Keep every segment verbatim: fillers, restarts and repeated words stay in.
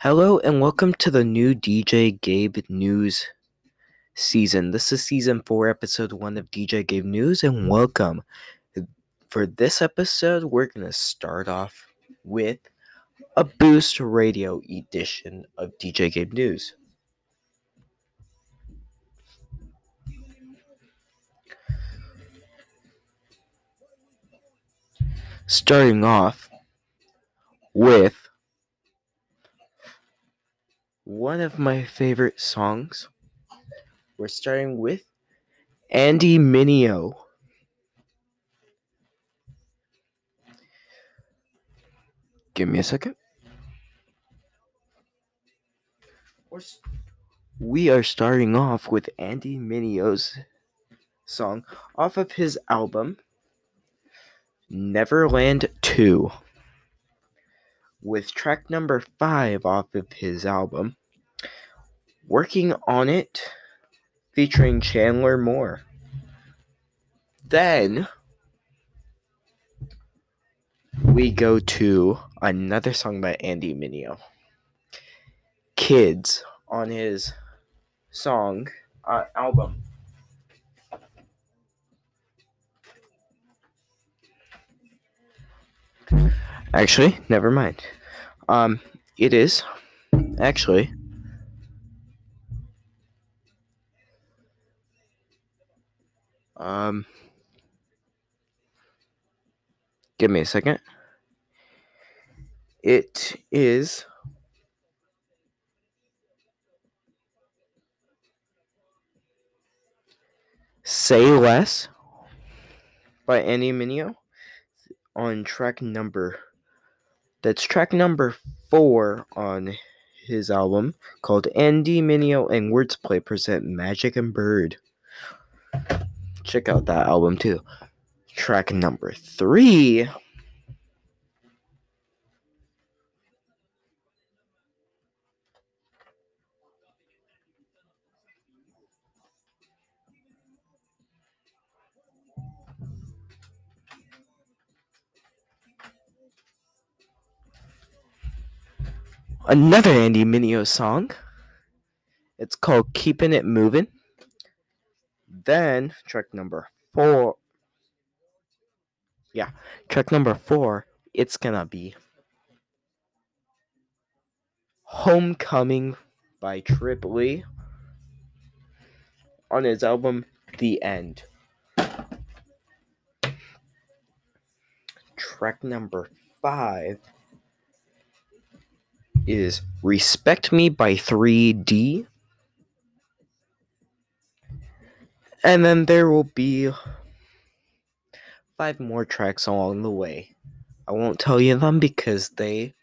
Hello and welcome to the new D J Gabe News season. This is season four, episode one of D J Gabe News, and welcome. For this episode, we're going to start off with a Boost Radio edition of D J Gabe News. Starting off with one of my favorite songs. We're starting with Andy Mineo. Give me a second. We are starting off with Andy Mineo's song off of his album Neverland two, with track number five off of his album, Working on It, featuring Chandler Moore. Then we go to another song by Andy Mineo, Kids, on his song, uh, album. Actually, never mind. Um, it is actually um give me a second. It is Say Less by Andy Mineo on track number That's track number four on his album, called Andy Mineo and Wordsplay Present Magic and Bird. Check out that album too. Track number three another Andy Mineo song. It's called Keeping It Moving. Then, track number four. Yeah, track number four. It's gonna be Homecoming by Trip Lee on his album, The End. Track number five is Respect Me by three D. And then there will be five more tracks along the way. I won't tell you them because they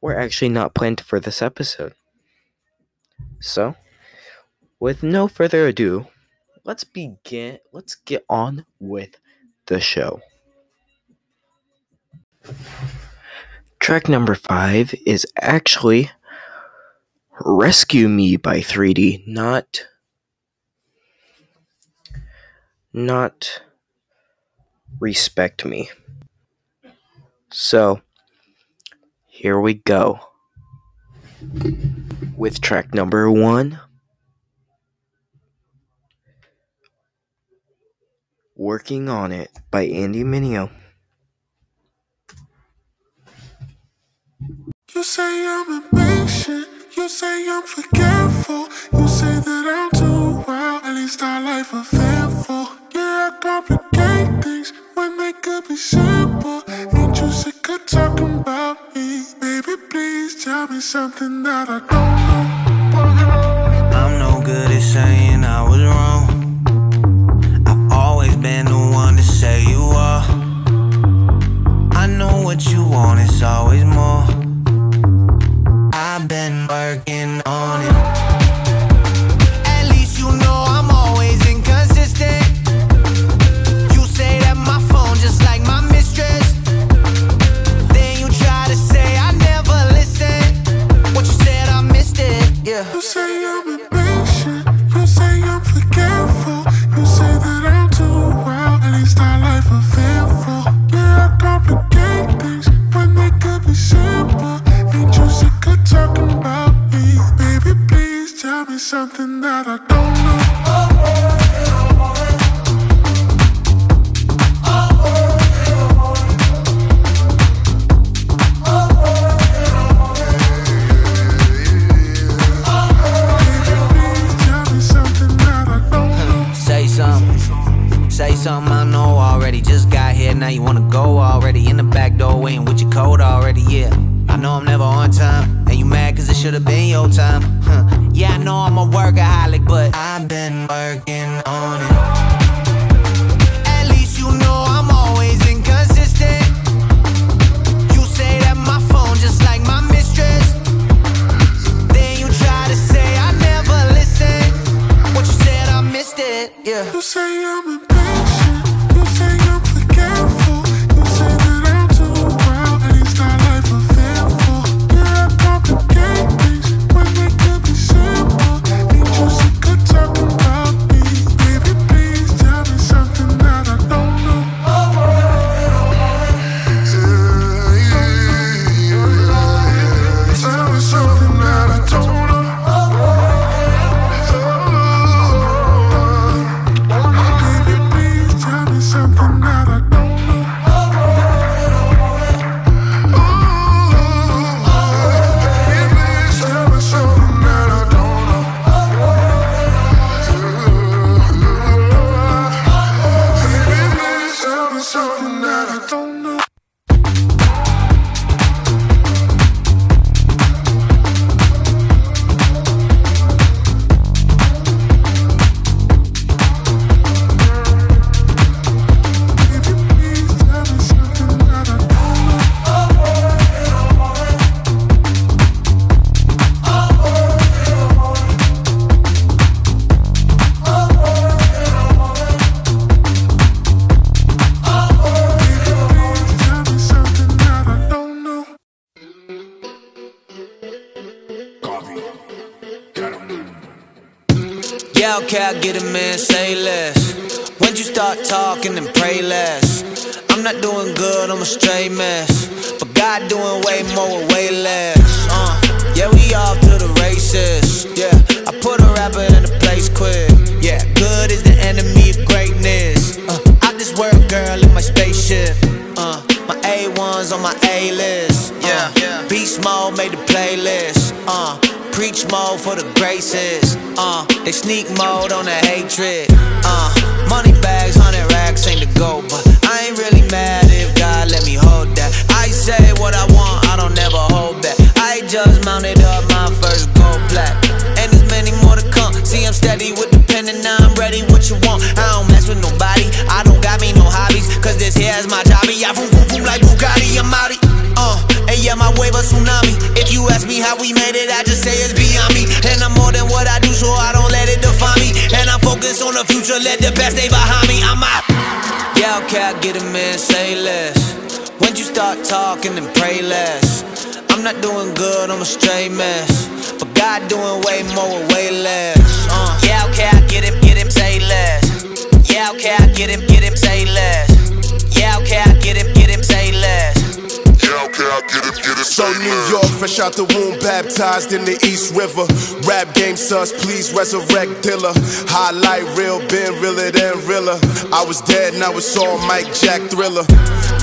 were actually not planned for this episode. So, with no further ado, let's begin. Let's get on with the show. Track number five is actually Rescue Me by three D, not, not Respect Me. So, here we go with track number one, Working on It by Andy Mineo. You say I'm impatient, you say I'm forgetful, you say that I'm too wild, at least I life eventful. Yeah, I complicate things when they could be simple. Ain't you sick of talking about me? Baby, please tell me something that I don't know. I'm no good at saying I was wrong. I've always been the one to say you are. I know what you want, it's always more. I've been working on it. At least you know I'm always inconsistent. You say that my phone just like my mistress. Then you try to say I never listened. What you said, I missed it. Yeah. You say I'm impatient. You say I'm forgetful. You say that I'm too wild. At least I life a fearful. Yeah, I complicate things when they could be. something that I don't know. Baby, please tell me something that I don't know. Say something, say something I know already. Just got here, now you wanna go already. In the back door, waiting with your coat already, yeah. I know I'm never on time, and you mad cause it should've been your time, huh. Yeah, I know I'm a workaholic, but I've been working on it. At least you know I'm always inconsistent. You say that my phone just like my mistress. Then you try to say I never listened. What you said, I missed it, yeah. You say I'm impatient, you say I'm forgetful. You say that I'm too wild and it's not life I'm fearful. Yeah, I complicate things when they could be simple. Ain't you sick of talking about me? Baby, please tell me something that I don't know. Tell me something that I don't know. Baby, please tell me something that I don't know. Baby, please tell me something that I don't know. Baby, please tell me something that I don't know. Baby, please tell me something that I don't know. Baby, please tell me something that I don't know. Yeah, okay, I get it, man, say less. When'd you start talking and pray less? I'm not doing good, I'm a stray mess. But God doing way more with way less. Uh, yeah, we off to the races. Yeah, I put a rapper in a place quick. Yeah, good is the enemy of greatness. Uh, I just work, girl, in my spaceship. Uh, my A ones on my A-list. Yeah, yeah. Beast mode made the playlist. Uh, Preach mode for the graces, uh, they sneak mode on the hatred, uh, money bags, hundred racks ain't the goal, but I ain't really mad if God let me hold that. I say what I want, I don't never hold back. I just mounted up my first gold plaque, and there's many more to come. See, I'm steady with the pen and now I'm ready what you want. I don't mess with nobody, I don't got me no hobbies, cause this here is my jobby. I vroom vroom vroom like Bugatti, I'm outie. Uh, and yeah, my wave a tsunami. If you ask me how we made it, I just say it's beyond me. And I'm more than what I do, so I don't let it define me. And I'm focused on the future, let the best stay behind me. I'm out. Yeah, okay, I get it, man, say less. When'd you start talking and pray less? I'm not doing good, I'm a stray mess. But God doing way more with way less. Uh, yeah, okay, I get it, get it, say less. Yeah, okay, I get it, get it, say less. Yeah, okay, I get it, get it, say less. Yeah, okay, I get it, get it. So New York, fresh out the womb, baptized in the East River. Rap game sus, please resurrect Dilla. Highlight real, been realer than realer. I was dead, now it's all Mike Jack Thriller.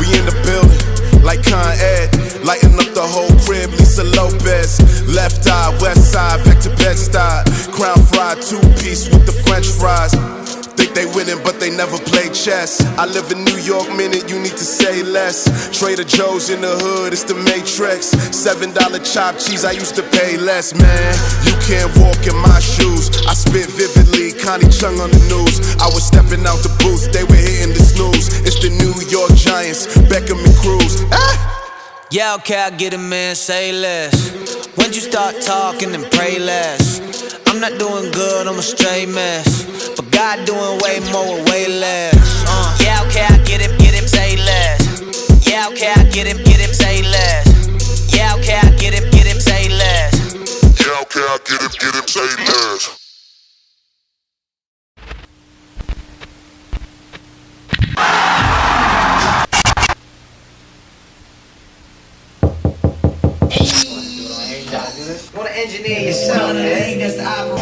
We in the building, like Con Ed. Lighten up the whole crib, Lisa Lopez. Left eye, west side, back to Bed-Stuy. Crown fried, two-piece with the French fries. Think they winning, but they never play chess. I live in New York, minute, you need to say less. Trader Joe's in the hood, it's the Matrix. Seven dollar chopped cheese, I used to pay less, man. You can't walk in my shoes. I spit vividly, Connie Chung on the news. I was stepping out the booth, they were hitting the snooze. It's the New York Giants, Beckham and Cruz. Ah! Yeah, okay, I get it, man, say less. When'd you start talking and pray less? I'm not doing good, I'm a stray mess. But God doing way more with way less. Uh, yeah, okay, I get it, get it, say less. Yeah, okay, I get it, get it, say less. Yeah, okay, I get it, get it, say less. Yeah, okay, I get it, get it, say less. music. You wanna engineer yourself, man. It ain't just the opera.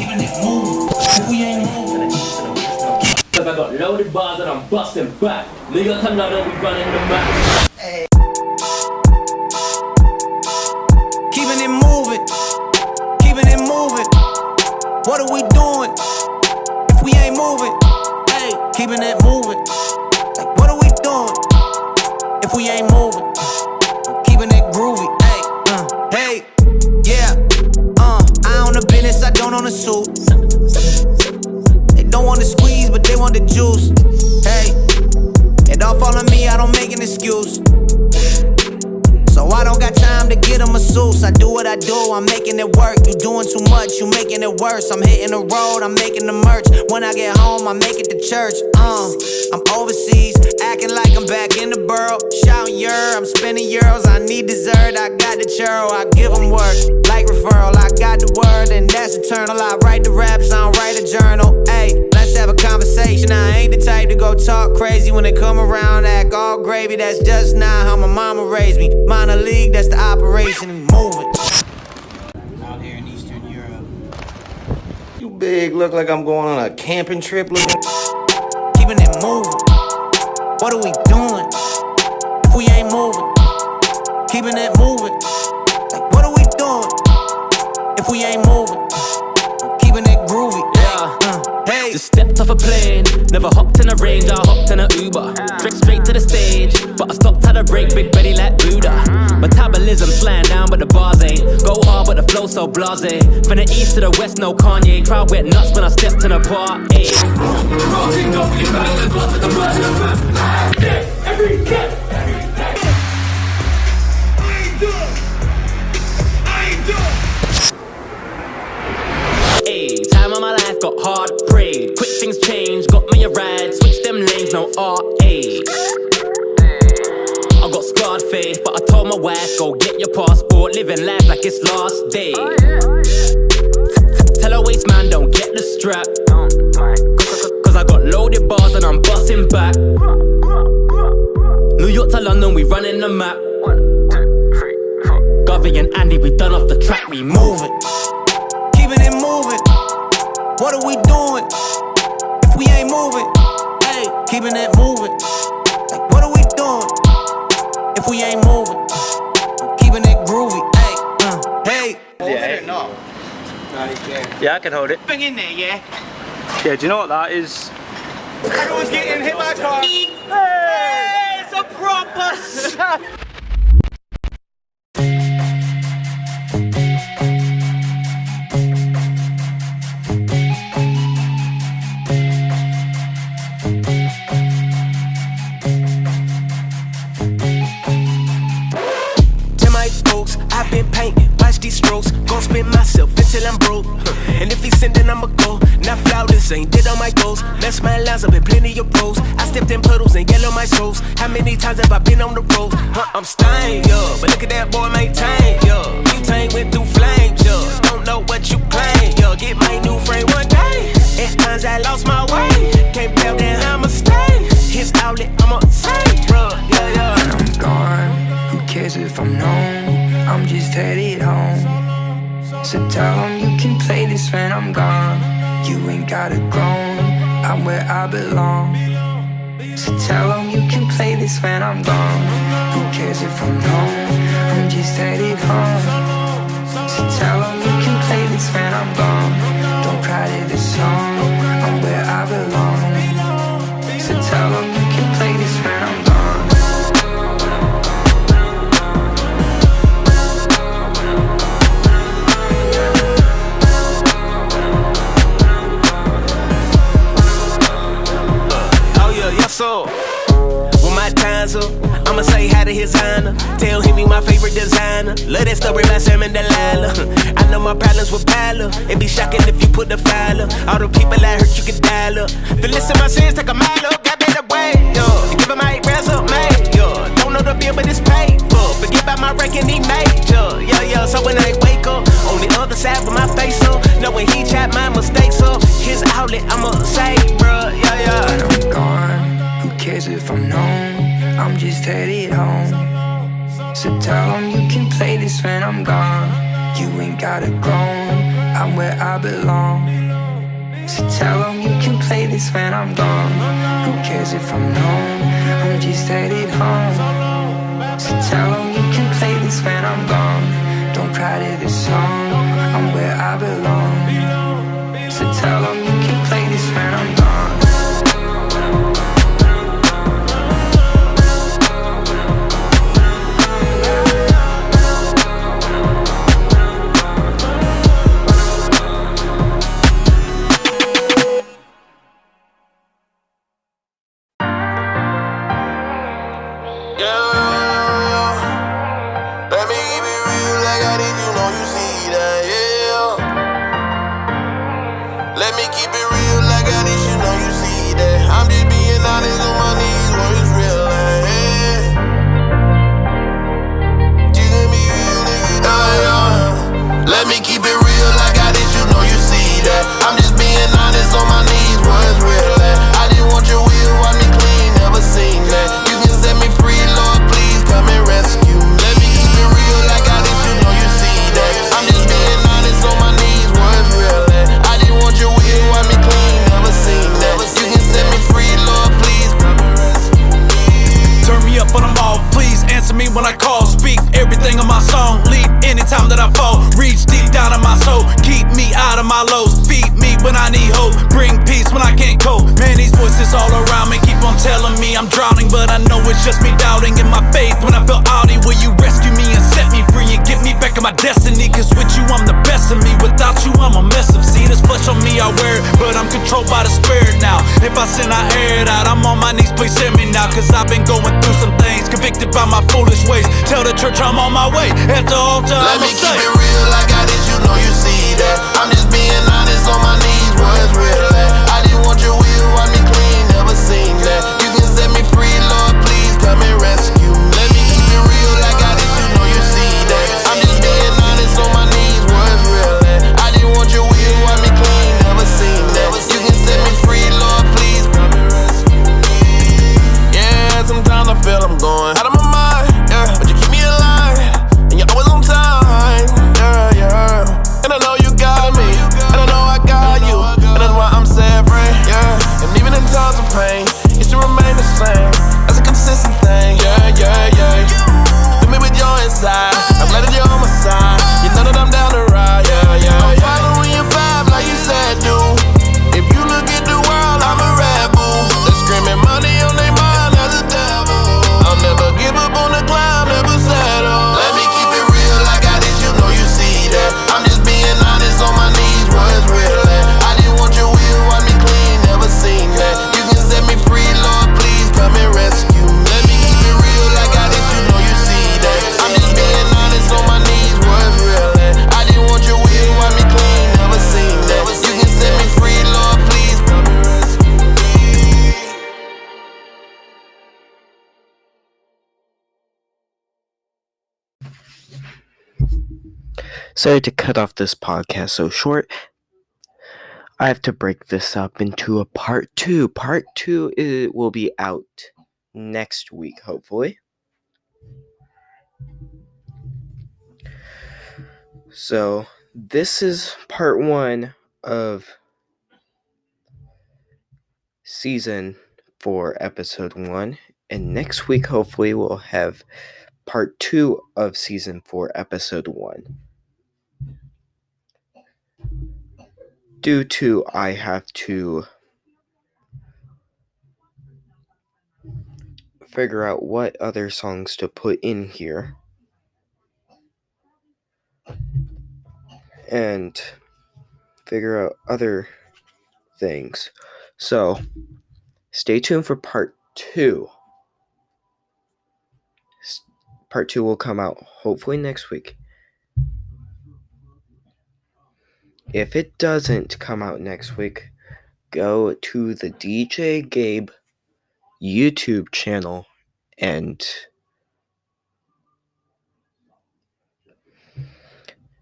Even if move, we ain't moving. Cause I got loaded bars and I'm busting back. Nigga, come down and we running the back. Hey. Keeping it moving. Keeping it moving. What are we doing if we ain't moving? Hey, keeping it moving. Like, what are we doing if we ain't moving? Keeping it groovy. Hey, uh, hey, yeah. Uh, I own a business, I don't own a suit. They don't want to squeeze, but they want the juice. Hey, it all fall on me, I don't make an excuse. So I don't got time to get a masseuse. I do what I do, I'm making it work. You doing too much, you making it worse. I'm hitting the road, I'm making the merch. When I get home, I make it to church. Uh, I'm overseas, acting like I'm back in the borough. Shouting yer, I'm spending euros. I need dessert, I got the churro. I give them work, like referral. I got the word and that's eternal. I write the raps, I don't write a journal. Ayy, let's have a conversation. I ain't the type to go talk crazy. When they come around, act all gravy. That's just not how my mama raised me. My the league, that's the operation, moving. Out here in Eastern Europe. You big, look like I'm going on a camping trip. Look. Keeping it moving. What are we doing if we ain't moving? Keeping it moving. Like, what are we doing if we ain't moving? Keeping it groovy. Yeah. Uh, hey. Just stepped off a plane, never hopped in a Range. I hopped in a Uber, tricked straight to the stage, but I stopped at a break. Big Betty like Buddha. Metabolism slaying down, but the bars ain't. Go hard, but the flow so blasé. From the east to the west, no Kanye. Crowd went nuts when I stepped in a party. Every day, every day. I ain't done. I ain't done. Hey, time of my life got hard prayed. Quick things change, got me a ride. Switch them lanes, no R A. Faith, but I told my wife, go get your passport, living life like it's last day. Oh, yeah. Oh, yeah. Tell her waist man, don't get the strap. Oh, cause I got loaded bars and I'm busting back. New York to London, we running the map. One, two, three, four. Garvey and Andy, we done off the track, we moving. Keeping it moving. What are we doing if we ain't moving? Hey, keeping it moving. Like, what are we doing if we ain't moving? Keeping it groovy. Hey, uh, hey. Hold yeah, it or not? No, you can. Yeah, I can hold it. Bring in there, yeah. Yeah, do you know what that is? Everyone's getting hit by a car. Hey, hey, it's a proper shot. Strokes, gon' spin myself until I'm broke. And if he's sending, I'ma go. Not flawless, ain't did all my goals. That's my lines, I've been plenty of pros. I stepped in puddles and yellow my souls. How many times have I been on the road? Huh, I'm stained, yeah. But look at that boy, maintain, yeah. Maintain went through flames, yeah. Don't know what you claim, yeah. Get my new frame one day. At times I lost my way. Can't tell that I'ma stay. His outlet, I'ma say, bro, yeah, yeah. When I'm gone, who cares if I'm known? I'm just headed home. So tell them you can play this when I'm gone. You ain't gotta groan, I'm where I belong. So tell them you can play this when I'm gone. Who cares if I'm home? I'm just headed home. So tell them you can play this when I'm gone. Don't cry to this song, I'm where I belong. So tell them you can play this when I'm gone. So, when my time's up, I'ma say hi to his honor. Tell him he my favorite designer. Love that story about Sam and Delilah. I know my problems with pile up. It'd be shocking if you put the file up. All the people I hurt, you could dial up. The list of my sins take a mile up. Got better way, yo. Give him my eight rounds up, mate, yo. Don't know the bill, but it's paid for. Forget about my record, he major. Yo, yo, so when I wake up, on the other side with my face up, knowing he chopped my mistakes up. His outlet, I'ma say, bruh, yo, yo. When I'm gone, who cares if I'm known? I'm just headed home. So tell them you can play this when I'm gone. You ain't gotta groan, I'm where I belong. So tell them you can play this when I'm gone. Who cares if I'm known, I'm just headed home. So tell them you can play this when I'm gone. Don't cry to this song, I'm where I belong. So tell them you can play this when I'm gone. Sorry to cut off this podcast so short. I have to break this up into a part two. Part two is, will be out next week, hopefully. So this is part one of season four, episode one. And next week, hopefully, we'll have part two of season four, episode one. Due to I have to figure out what other songs to put in here. And figure out other things. So, stay tuned for part two. Part two will come out hopefully next week. If it doesn't come out next week, go to the D J Gabe YouTube channel and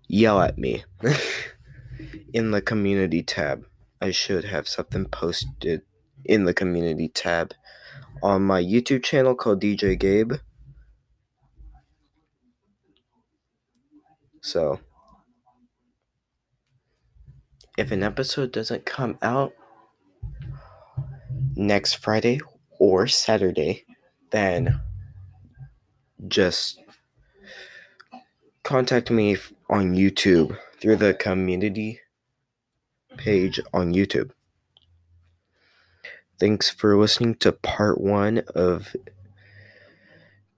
yell at me in the community tab. I should have something posted in the community tab on my YouTube channel called D J Gabe. So if an episode doesn't come out next Friday or Saturday, then just contact me on YouTube through the community page on YouTube. Thanks for listening to part one of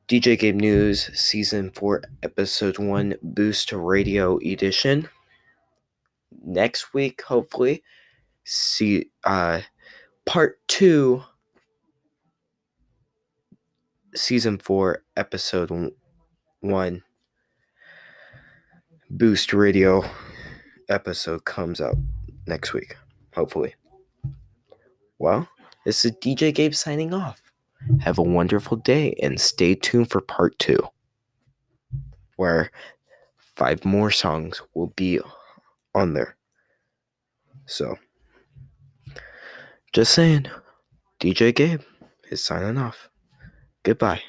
D J Gabe News, Season four, Episode one, Boost Radio Edition. Next week, hopefully, see uh, Part two, Season four, Episode one, Boost Radio episode comes out next week, hopefully. Well, this is D J Gabe signing off. Have a wonderful day and stay tuned for part two, where five more songs will be on there. So, just saying, D J Gabe is signing off. Goodbye.